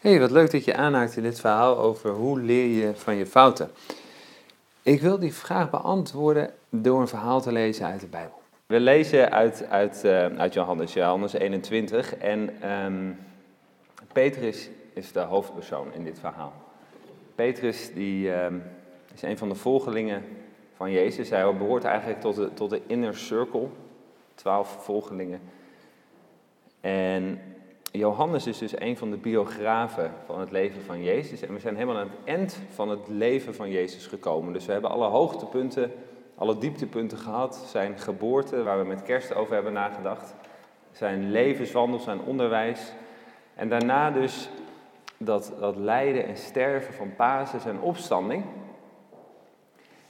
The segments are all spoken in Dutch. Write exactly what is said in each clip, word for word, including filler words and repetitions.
Hé, hey, wat leuk dat je aanhaakt in dit verhaal over hoe leer je van je fouten. Ik wil die vraag beantwoorden door een verhaal te lezen uit de Bijbel. We lezen uit, uit, uit Johannes, Johannes eenentwintig en um, Petrus is de hoofdpersoon in dit verhaal. Petrus die, um, is een van de volgelingen van Jezus. Hij behoort eigenlijk tot de, tot de inner circle, twaalf volgelingen. En Johannes is dus een van de biografen van het leven van Jezus. En we zijn helemaal aan het eind van het leven van Jezus gekomen. Dus we hebben alle hoogtepunten, alle dieptepunten gehad. Zijn geboorte, waar we met kerst over hebben nagedacht. Zijn levenswandel, zijn onderwijs. En daarna dus dat, dat lijden en sterven van Pasen, zijn opstanding.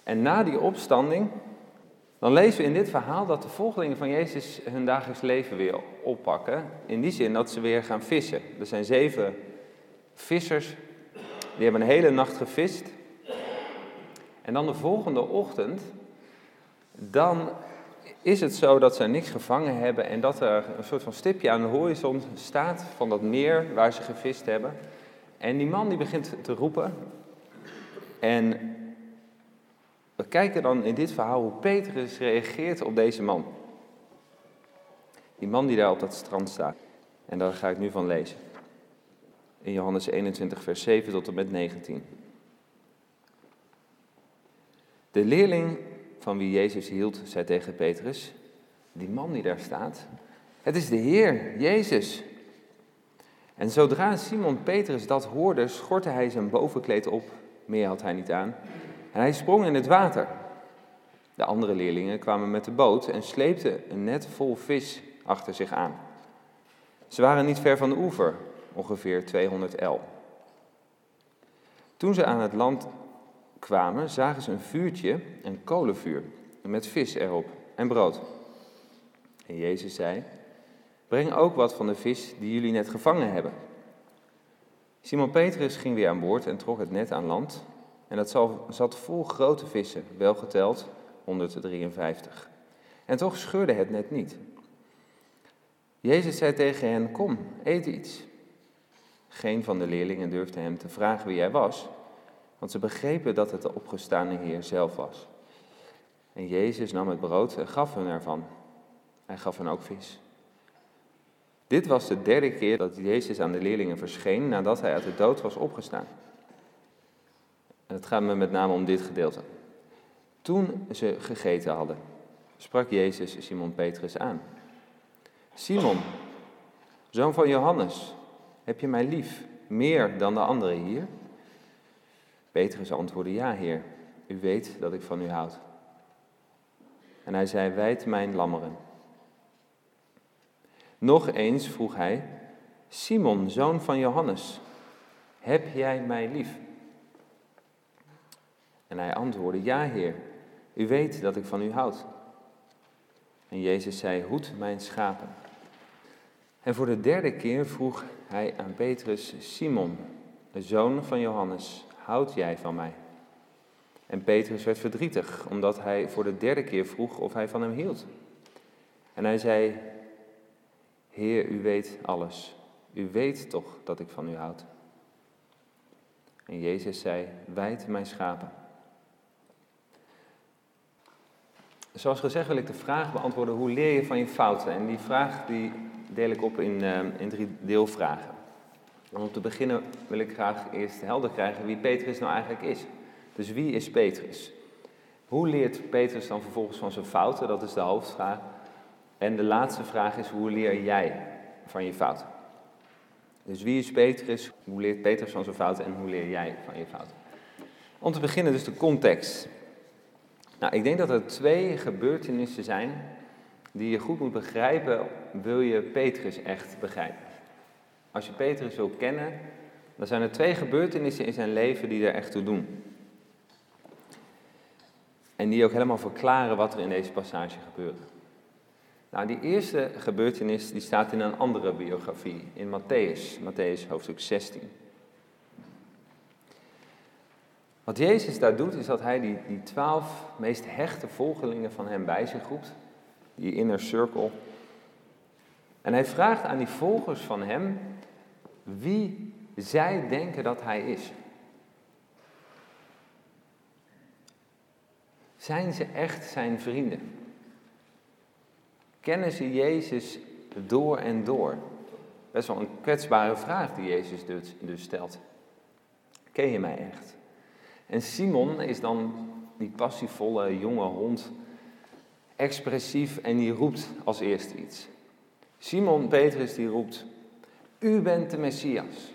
En na die opstanding, dan lezen we in dit verhaal dat de volgelingen van Jezus hun dagelijks leven weer oppakken. In die zin dat ze weer gaan vissen. Er zijn zeven vissers, die hebben een hele nacht gevist. En dan de volgende ochtend, dan is het zo dat ze niks gevangen hebben en dat er een soort van stipje aan de horizon staat van dat meer waar ze gevist hebben. En die man die begint te roepen en we kijken dan in dit verhaal hoe Petrus reageert op deze man. Die man die daar op dat strand staat. En daar ga ik nu van lezen. In Johannes eenentwintig vers zeven tot en met negentien. De leerling van wie Jezus hield, zei tegen Petrus, die man die daar staat, het is de Heer, Jezus. En zodra Simon Petrus dat hoorde, schortte hij zijn bovenkleed op. Meer had hij niet aan. En hij sprong in het water. De andere leerlingen kwamen met de boot en sleepten een net vol vis achter zich aan. Ze waren niet ver van de oever, ongeveer tweehonderd el. Toen ze aan het land kwamen, zagen ze een vuurtje, een kolenvuur, met vis erop en brood. En Jezus zei, breng ook wat van de vis die jullie net gevangen hebben. Simon Petrus ging weer aan boord en trok het net aan land. En dat zat vol grote vissen, wel geteld honderddrieënvijftig. En toch scheurde het net niet. Jezus zei tegen hen, kom, eet iets. Geen van de leerlingen durfde hem te vragen wie hij was, want ze begrepen dat het de opgestaande Heer zelf was. En Jezus nam het brood en gaf hen ervan. Hij gaf hen ook vis. Dit was de derde keer dat Jezus aan de leerlingen verscheen nadat hij uit de dood was opgestaan. En het gaat me met name om dit gedeelte. Toen ze gegeten hadden, sprak Jezus Simon Petrus aan. Simon, zoon van Johannes, heb je mij lief, meer dan de anderen hier? Petrus antwoordde, ja Heer, u weet dat ik van u houd. En hij zei, wijd mijn lammeren. Nog eens vroeg hij, Simon, zoon van Johannes, heb jij mij lief? En hij antwoordde, ja Heer, u weet dat ik van u houd. En Jezus zei, hoed mijn schapen. En voor de derde keer vroeg hij aan Petrus, Simon, de zoon van Johannes, houd jij van mij? En Petrus werd verdrietig, omdat hij voor de derde keer vroeg of hij van hem hield. En hij zei, Heer, u weet alles. U weet toch dat ik van u houd. En Jezus zei, wijd mijn schapen. Zoals gezegd wil ik de vraag beantwoorden, hoe leer je van je fouten? En die vraag die deel ik op in, uh, in drie deelvragen. En om te beginnen wil ik graag eerst helder krijgen wie Petrus nou eigenlijk is. Dus wie is Petrus? Hoe leert Petrus dan vervolgens van zijn fouten? Dat is de hoofdvraag. En de laatste vraag is, hoe leer jij van je fouten? Dus wie is Petrus? Hoe leert Petrus van zijn fouten? En hoe leer jij van je fouten? Om te beginnen dus de context. Nou, ik denk dat er twee gebeurtenissen zijn die je goed moet begrijpen, wil je Petrus echt begrijpen. Als je Petrus wil kennen, dan zijn er twee gebeurtenissen in zijn leven die er echt toe doen. En die ook helemaal verklaren wat er in deze passage gebeurt. Nou, die eerste gebeurtenis die staat in een andere biografie, in Mattheüs, Mattheüs hoofdstuk zestien. Wat Jezus daar doet, is dat hij die, die twaalf meest hechte volgelingen van hem bij zich roept. Die inner circle. En hij vraagt aan die volgers van hem wie zij denken dat hij is. Zijn ze echt zijn vrienden? Kennen ze Jezus door en door? Best wel een kwetsbare vraag die Jezus dus, dus stelt. Ken je mij echt? En Simon is dan die passievolle jonge hond, expressief, en die roept als eerste iets. Simon Petrus die roept: U bent de Messias.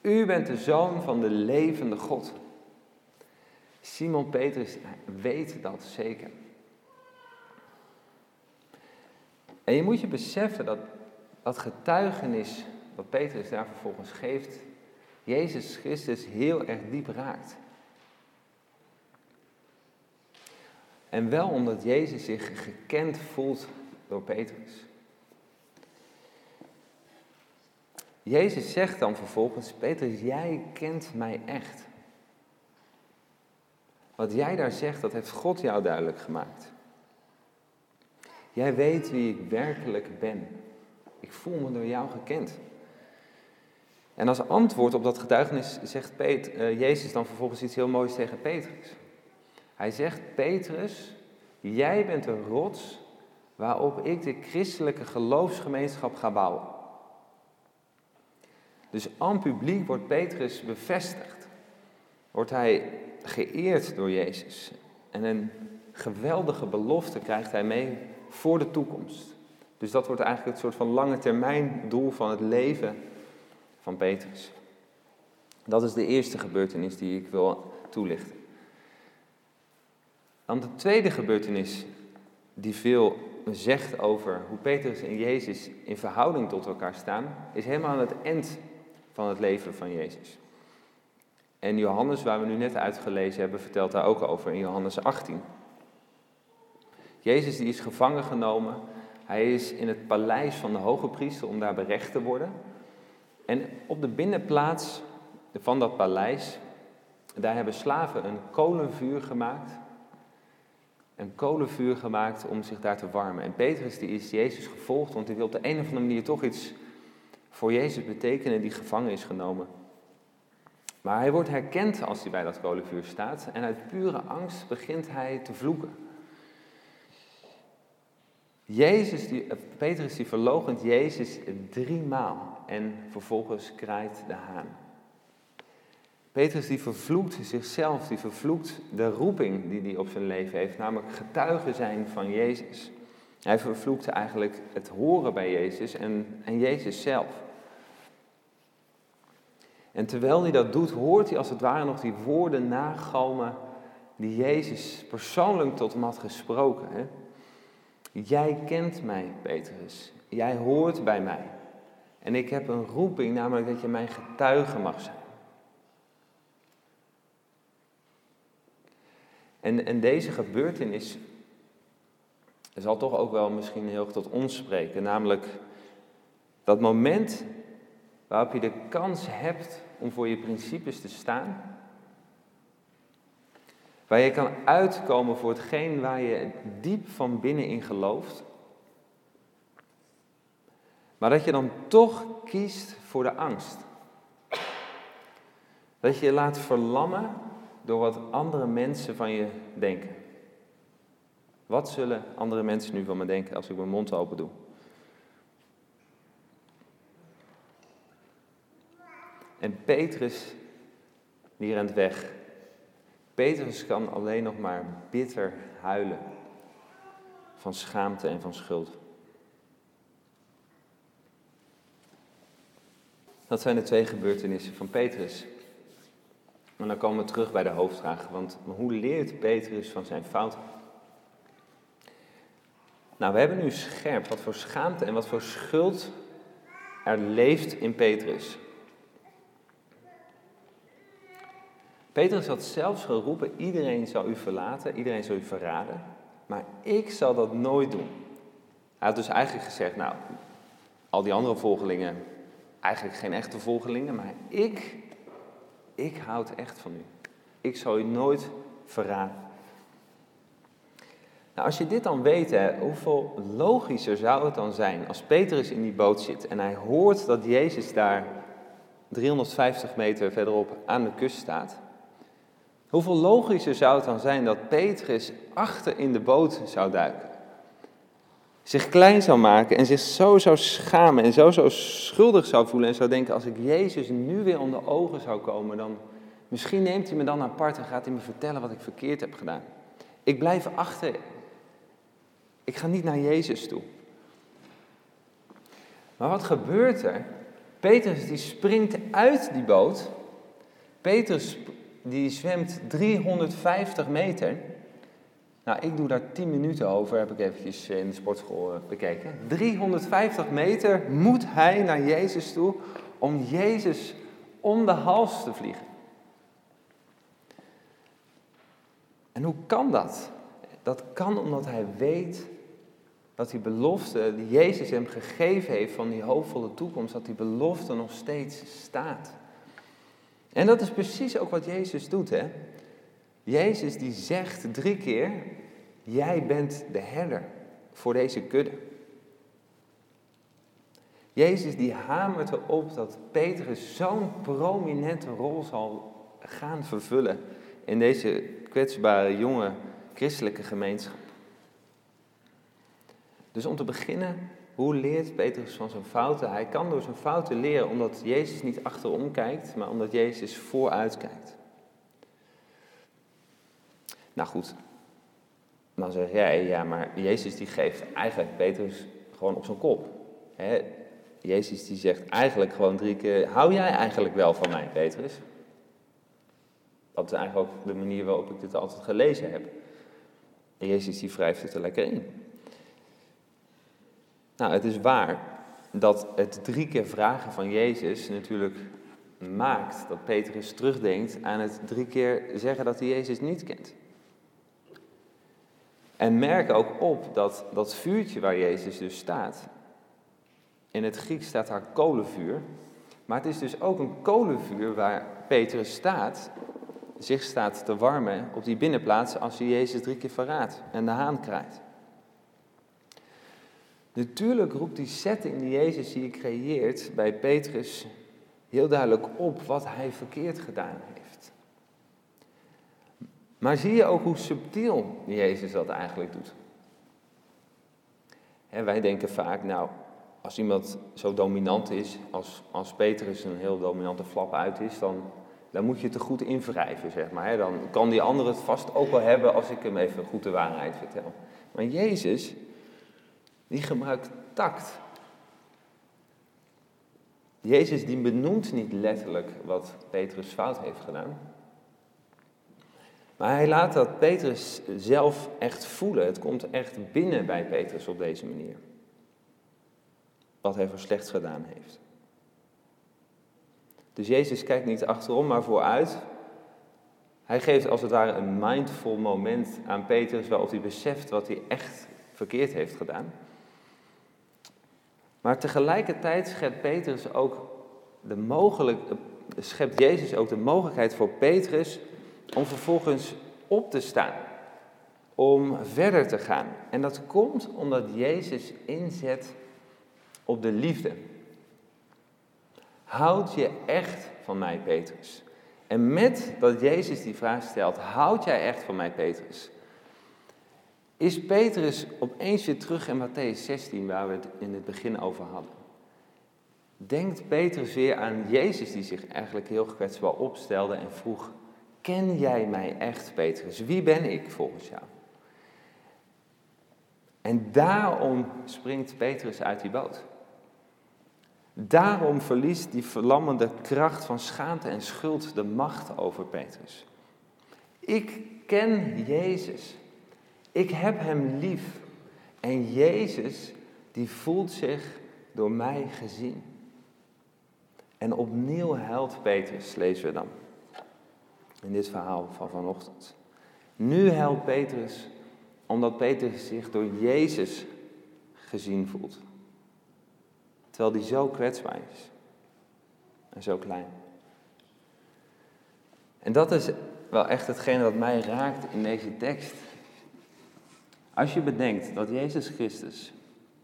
U bent de Zoon van de levende God. Simon Petrus weet dat zeker. En je moet je beseffen dat dat getuigenis wat Petrus daar vervolgens geeft, Jezus Christus heel erg diep raakt. En wel omdat Jezus zich gekend voelt door Petrus. Jezus zegt dan vervolgens: Petrus, jij kent mij echt. Wat jij daar zegt, dat heeft God jou duidelijk gemaakt. Jij weet wie ik werkelijk ben. Ik voel me door jou gekend. En als antwoord op dat getuigenis zegt Pet- uh, Jezus dan vervolgens iets heel moois tegen Petrus. Hij zegt: Petrus, jij bent de rots waarop ik de christelijke geloofsgemeenschap ga bouwen. Dus aan publiek wordt Petrus bevestigd. Wordt hij geëerd door Jezus. En een geweldige belofte krijgt hij mee voor de toekomst. Dus dat wordt eigenlijk het soort van lange termijn doel van het leven van Petrus. Dat is de eerste gebeurtenis die ik wil toelichten. Dan de tweede gebeurtenis die veel zegt over hoe Petrus en Jezus in verhouding tot elkaar staan, is helemaal aan het eind van het leven van Jezus. En Johannes, waar we nu net uitgelezen hebben, vertelt daar ook over in Johannes achttien. Jezus die is gevangen genomen. Hij is in het paleis van de hogepriester om daar berecht te worden. En op de binnenplaats van dat paleis, daar hebben slaven een kolenvuur gemaakt. Een kolenvuur gemaakt om zich daar te warmen. En Petrus die is Jezus gevolgd, want hij wil op de een of andere manier toch iets voor Jezus betekenen die gevangen is genomen. Maar hij wordt herkend als hij bij dat kolenvuur staat. En uit pure angst begint hij te vloeken. Jezus die, Petrus die verloochent Jezus drie maal. En vervolgens kraait de haan. Petrus die vervloekt zichzelf. Die vervloekt de roeping die hij op zijn leven heeft. Namelijk getuige zijn van Jezus. Hij vervloekt eigenlijk het horen bij Jezus en, en Jezus zelf. En terwijl hij dat doet, hoort hij als het ware nog die woorden nagalmen die Jezus persoonlijk tot hem had gesproken. Hè? Jij kent mij, Petrus. Jij hoort bij mij. En ik heb een roeping, namelijk dat je mijn getuige mag zijn. En, en deze gebeurtenis zal toch ook wel misschien heel erg tot ons spreken. Namelijk dat moment waarop je de kans hebt om voor je principes te staan. Waar je kan uitkomen voor hetgeen waar je diep van binnen in gelooft. Maar dat je dan toch kiest voor de angst. Dat je je laat verlammen door wat andere mensen van je denken. Wat zullen andere mensen nu van me denken als ik mijn mond open doe? En Petrus, die rent weg. Petrus kan alleen nog maar bitter huilen van schaamte en van schuld. Dat zijn de twee gebeurtenissen van Petrus. Maar dan komen we terug bij de hoofdvraag, want hoe leert Petrus van zijn fouten? Nou, we hebben nu scherp wat voor schaamte en wat voor schuld er leeft in Petrus. Petrus had zelfs geroepen: iedereen zal u verlaten, iedereen zal u verraden, maar ik zal dat nooit doen. Hij had dus eigenlijk gezegd: nou, al die andere volgelingen, eigenlijk geen echte volgelingen, maar ik, ik houd echt van u. Ik zal u nooit verraden. Nou, als je dit dan weet, hè, hoeveel logischer zou het dan zijn als Petrus in die boot zit en hij hoort dat Jezus daar driehonderdvijftig meter verderop aan de kust staat. Hoeveel logischer zou het dan zijn dat Petrus achter in de boot zou duiken? Zich klein zou maken en zich zo zou schamen en zo, zo schuldig zou voelen en zou denken, als ik Jezus nu weer onder ogen zou komen, dan misschien neemt hij me dan apart en gaat hij me vertellen wat ik verkeerd heb gedaan. Ik blijf achter. Ik ga niet naar Jezus toe. Maar wat gebeurt er? Petrus die springt uit die boot. Petrus die zwemt driehonderdvijftig meter. Nou, ik doe daar tien minuten over, heb ik eventjes in de sportschool bekeken. driehonderdvijftig meter moet hij naar Jezus toe om Jezus om de hals te vliegen. En hoe kan dat? Dat kan omdat hij weet dat die belofte die Jezus hem gegeven heeft van die hoopvolle toekomst, dat die belofte nog steeds staat. En dat is precies ook wat Jezus doet, hè? Jezus die zegt drie keer, jij bent de herder voor deze kudde. Jezus die hamert erop dat Petrus zo'n prominente rol zal gaan vervullen in deze kwetsbare, jonge, christelijke gemeenschap. Dus om te beginnen, hoe leert Petrus van zijn fouten? Hij kan door zijn fouten leren omdat Jezus niet achterom kijkt, maar omdat Jezus vooruit kijkt. Nou goed, dan zeg jij, ja, maar Jezus die geeft eigenlijk Petrus gewoon op zijn kop. Hè? Jezus die zegt eigenlijk gewoon drie keer, hou jij eigenlijk wel van mij, Petrus? Dat is eigenlijk ook de manier waarop ik dit altijd gelezen heb. En Jezus die wrijft het er lekker in. Nou, het is waar dat het drie keer vragen van Jezus natuurlijk maakt dat Petrus terugdenkt aan het drie keer zeggen dat hij Jezus niet kent. En merk ook op dat dat vuurtje waar Jezus dus staat, in het Grieks staat daar kolenvuur, maar het is dus ook een kolenvuur waar Petrus staat, zich staat te warmen op die binnenplaats als hij Jezus drie keer verraadt en de haan kraait. Natuurlijk roept die setting die Jezus hier creëert bij Petrus heel duidelijk op wat hij verkeerd gedaan heeft. Maar zie je ook hoe subtiel Jezus dat eigenlijk doet? Hè, wij denken vaak, nou, als iemand zo dominant is, als, als Petrus een heel dominante flap uit is, dan, dan moet je het er goed in wrijven, zeg maar. Hè. Dan kan die ander het vast ook wel hebben als ik hem even goed de waarheid vertel. Maar Jezus, die gebruikt tact. Jezus die benoemt niet letterlijk wat Petrus fout heeft gedaan. Maar hij laat dat Petrus zelf echt voelen. Het komt echt binnen bij Petrus op deze manier. Wat hij voor slechts gedaan heeft. Dus Jezus kijkt niet achterom, maar vooruit. Hij geeft als het ware een mindful moment aan Petrus waarop hij beseft wat hij echt verkeerd heeft gedaan. Maar tegelijkertijd schept Petrus ook de mogelijk, schept Jezus ook de mogelijkheid voor Petrus om vervolgens op te staan, om verder te gaan. En dat komt omdat Jezus inzet op de liefde. Houd je echt van mij, Petrus? En met dat Jezus die vraag stelt, houd jij echt van mij, Petrus? Is Petrus opeens weer terug in Mattheüs zestien, waar we het in het begin over hadden. Denkt Petrus weer aan Jezus die zich eigenlijk heel kwetsbaar opstelde en vroeg, ken jij mij echt, Petrus? Wie ben ik volgens jou? En daarom springt Petrus uit die boot. Daarom verliest die verlammende kracht van schaamte en schuld de macht over Petrus. Ik ken Jezus. Ik heb hem lief en Jezus die voelt zich door mij gezien. En opnieuw huilt Petrus, lezen we dan in dit verhaal van vanochtend. Nu huilt Petrus omdat Petrus zich door Jezus gezien voelt. Terwijl hij zo kwetsbaar is en zo klein. En dat is wel echt hetgeen dat mij raakt in deze tekst. Als je bedenkt dat Jezus Christus,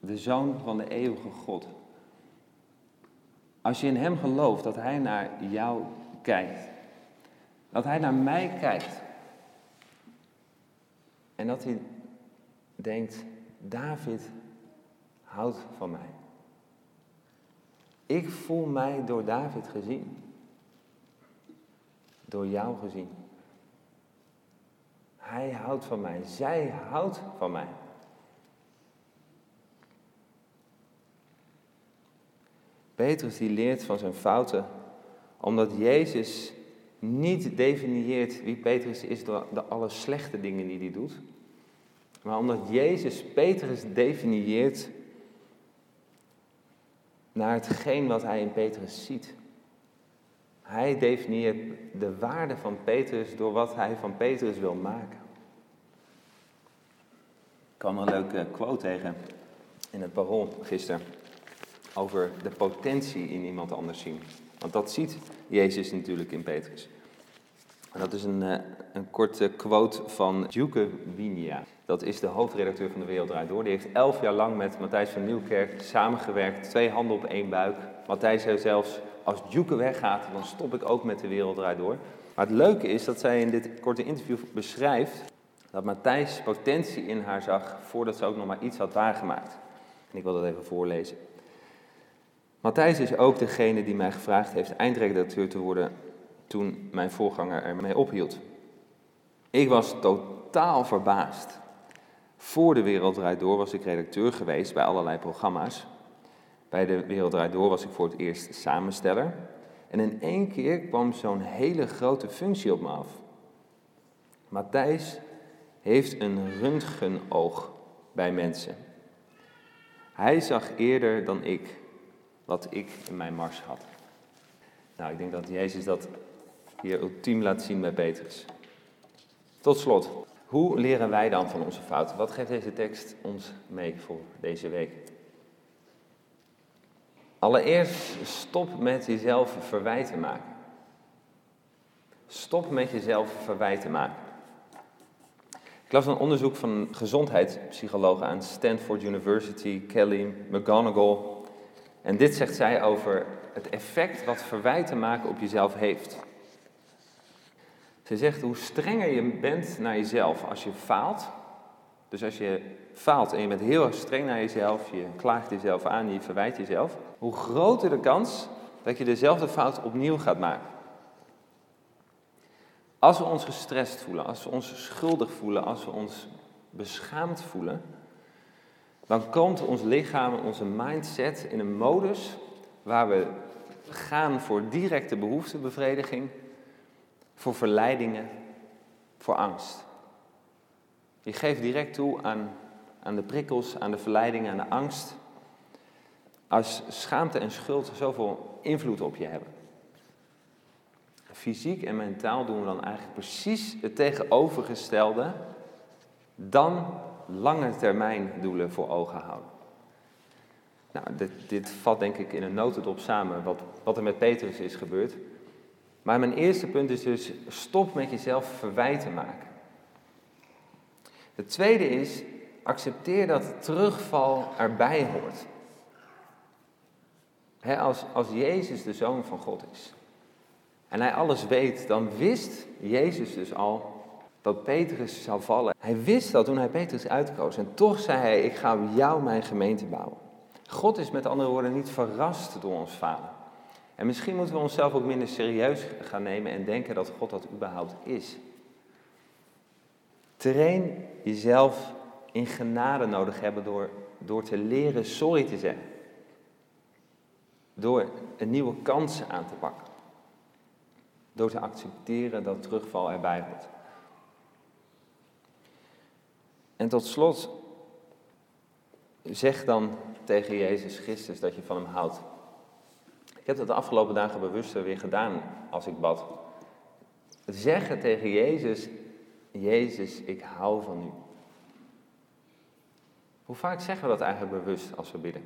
de Zoon van de eeuwige God, Als je in hem gelooft dat hij naar jou kijkt. Dat hij naar mij kijkt. En dat hij denkt, David houdt van mij. Ik voel mij door David gezien. Door jou gezien. Hij houdt van mij. Zij houdt van mij. Petrus die leert van zijn fouten, omdat Jezus niet definieert wie Petrus is door de alle slechte dingen die hij doet. Maar omdat Jezus Petrus definieert naar hetgeen wat hij in Petrus ziet. Hij definieert de waarde van Petrus door wat hij van Petrus wil maken. Ik kwam een leuke quote tegen in het Parool gisteren. Over de potentie in iemand anders zien. Want dat ziet Jezus natuurlijk in Petrus. En dat is een, een korte quote van Djoeke Winia. Dat is de hoofdredacteur van De Wereld Draait Door. Die heeft elf jaar lang met Matthijs van Nieuwkerk samengewerkt. Twee handen op één buik. Matthijs zei zelfs, als Djoeke weggaat, dan stop ik ook met De Wereld Draait Door. Maar het leuke is dat zij in dit korte interview beschrijft dat Matthijs potentie in haar zag voordat ze ook nog maar iets had waargemaakt. En ik wil dat even voorlezen. Matthijs is ook degene die mij gevraagd heeft eindredacteur te worden toen mijn voorganger ermee ophield. Ik was totaal verbaasd. Voor De Wereld Draait Door was ik redacteur geweest bij allerlei programma's. Bij De Wereld Draait Door was ik voor het eerst samensteller. En in één keer kwam zo'n hele grote functie op me af. Matthijs heeft een röntgenoog bij mensen. Hij zag eerder dan ik wat ik in mijn mars had. Nou, ik denk dat Jezus dat hier ultiem laat zien bij Petrus. Tot slot, hoe leren wij dan van onze fouten? Wat geeft deze tekst ons mee voor deze week? Allereerst, stop met jezelf verwijten maken. Stop met jezelf verwijten maken. Ik las een onderzoek van een gezondheidspsycholoog aan Stanford University, Kelly McGonigal. En dit zegt zij over het effect wat verwijten maken op jezelf heeft. Ze zegt, hoe strenger je bent naar jezelf als je faalt. Dus als je faalt en je bent heel streng naar jezelf, je klaagt jezelf aan, je verwijt jezelf. Hoe groter de kans dat je dezelfde fout opnieuw gaat maken. Als we ons gestrest voelen, als we ons schuldig voelen, als we ons beschaamd voelen, dan komt ons lichaam, onze mindset in een modus waar we gaan voor directe behoeftebevrediging, voor verleidingen, voor angst. Je geeft direct toe aan, aan de prikkels, aan de verleidingen, aan de angst, als schaamte en schuld zoveel invloed op je hebben. Fysiek en mentaal doen we dan eigenlijk precies het tegenovergestelde dan lange termijn doelen voor ogen houden. Nou, dit, dit vat denk ik in een notendop samen wat, wat er met Petrus is gebeurd. Maar mijn eerste punt is dus, stop met jezelf verwijten maken. Het tweede is, accepteer dat terugval erbij hoort. He, als, als Jezus de Zoon van God is en hij alles weet, dan wist Jezus dus al dat Petrus zou vallen. Hij wist dat toen hij Petrus uitkoos. En toch zei hij, ik ga jou mijn gemeente bouwen. God is met andere woorden niet verrast door ons falen. En misschien moeten we onszelf ook minder serieus gaan nemen en denken dat God dat überhaupt is. Train jezelf in genade nodig hebben door, door te leren sorry te zeggen. Door een nieuwe kans aan te pakken. Door te accepteren dat terugval erbij hoort. En tot slot, zeg dan tegen Jezus Christus dat je van hem houdt. Ik heb dat de afgelopen dagen bewust weer gedaan als ik bad. Zeggen tegen Jezus, Jezus, ik hou van u. Hoe vaak zeggen we dat eigenlijk bewust als we bidden?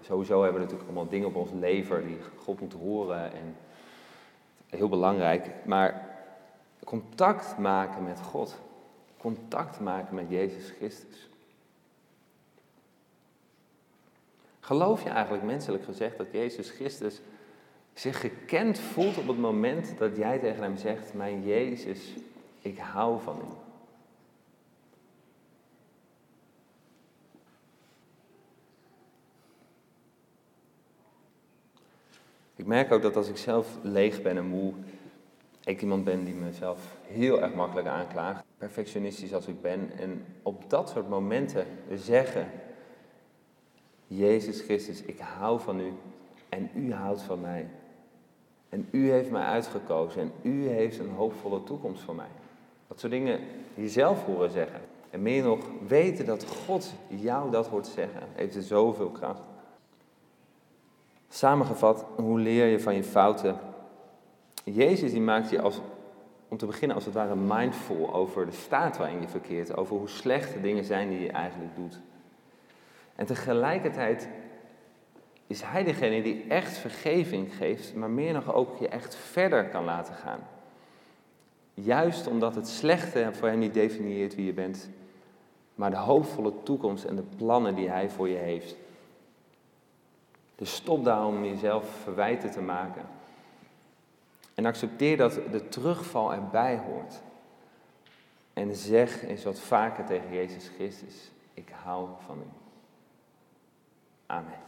Sowieso hebben we natuurlijk allemaal dingen op ons lever die God moet horen en heel belangrijk. Maar contact maken met God. Contact maken met Jezus Christus. Geloof je eigenlijk menselijk gezegd dat Jezus Christus zich gekend voelt op het moment dat jij tegen hem zegt: mijn Jezus, ik hou van u. Ik merk ook dat als ik zelf leeg ben en moe, ik iemand ben die mezelf heel erg makkelijk aanklaagt. Perfectionistisch als ik ben. En op dat soort momenten zeggen: Jezus Christus, ik hou van u en u houdt van mij. En u heeft mij uitgekozen en u heeft een hoopvolle toekomst voor mij. Dat soort dingen jezelf horen zeggen. En meer nog, weten dat God jou dat hoort zeggen, heeft er zoveel kracht. Samengevat, hoe leer je van je fouten? Jezus die maakt je als, om te beginnen als het ware mindful over de staat waarin je verkeert. Over hoe slecht de dingen zijn die je eigenlijk doet. En tegelijkertijd is hij degene die echt vergeving geeft, maar meer nog ook je echt verder kan laten gaan. Juist omdat het slechte voor hem niet definieert wie je bent, maar de hoopvolle toekomst en de plannen die hij voor je heeft. Dus stop daarom jezelf verwijten te maken. En accepteer dat de terugval erbij hoort. En zeg eens wat vaker tegen Jezus Christus: ik hou van u. Amen.